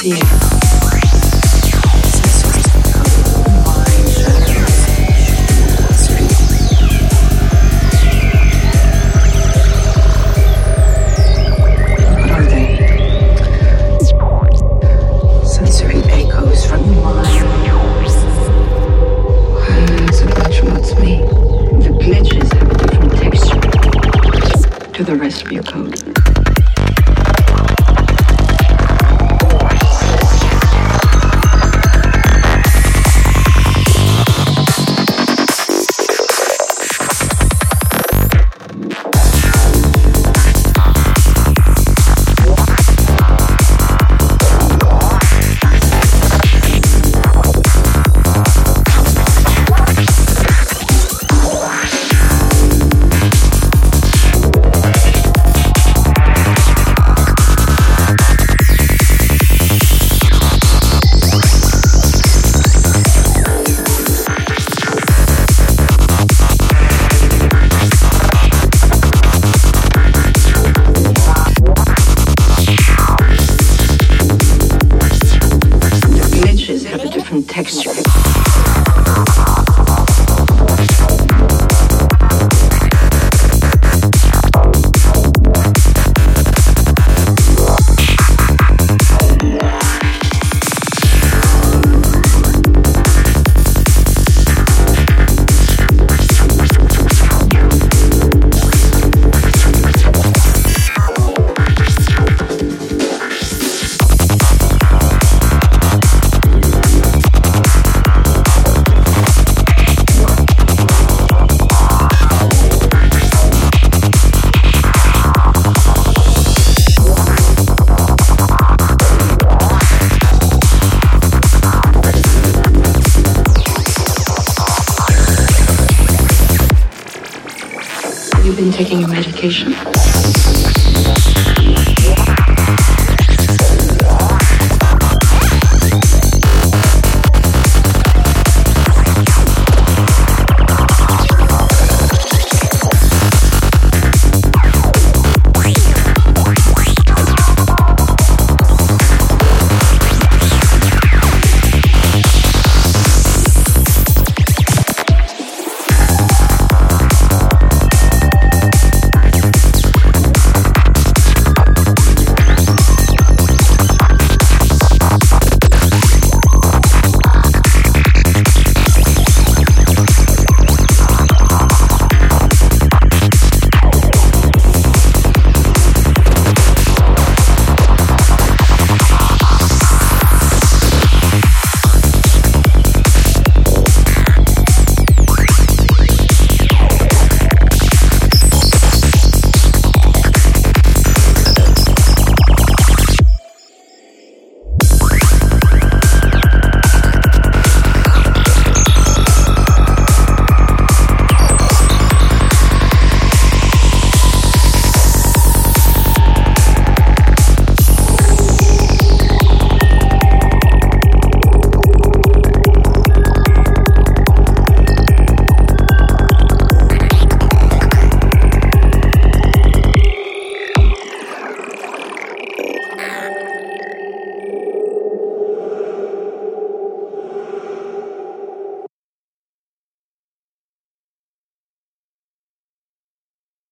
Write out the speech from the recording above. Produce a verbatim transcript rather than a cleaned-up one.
see. The rest of your code. Texture. You've been taking your medication.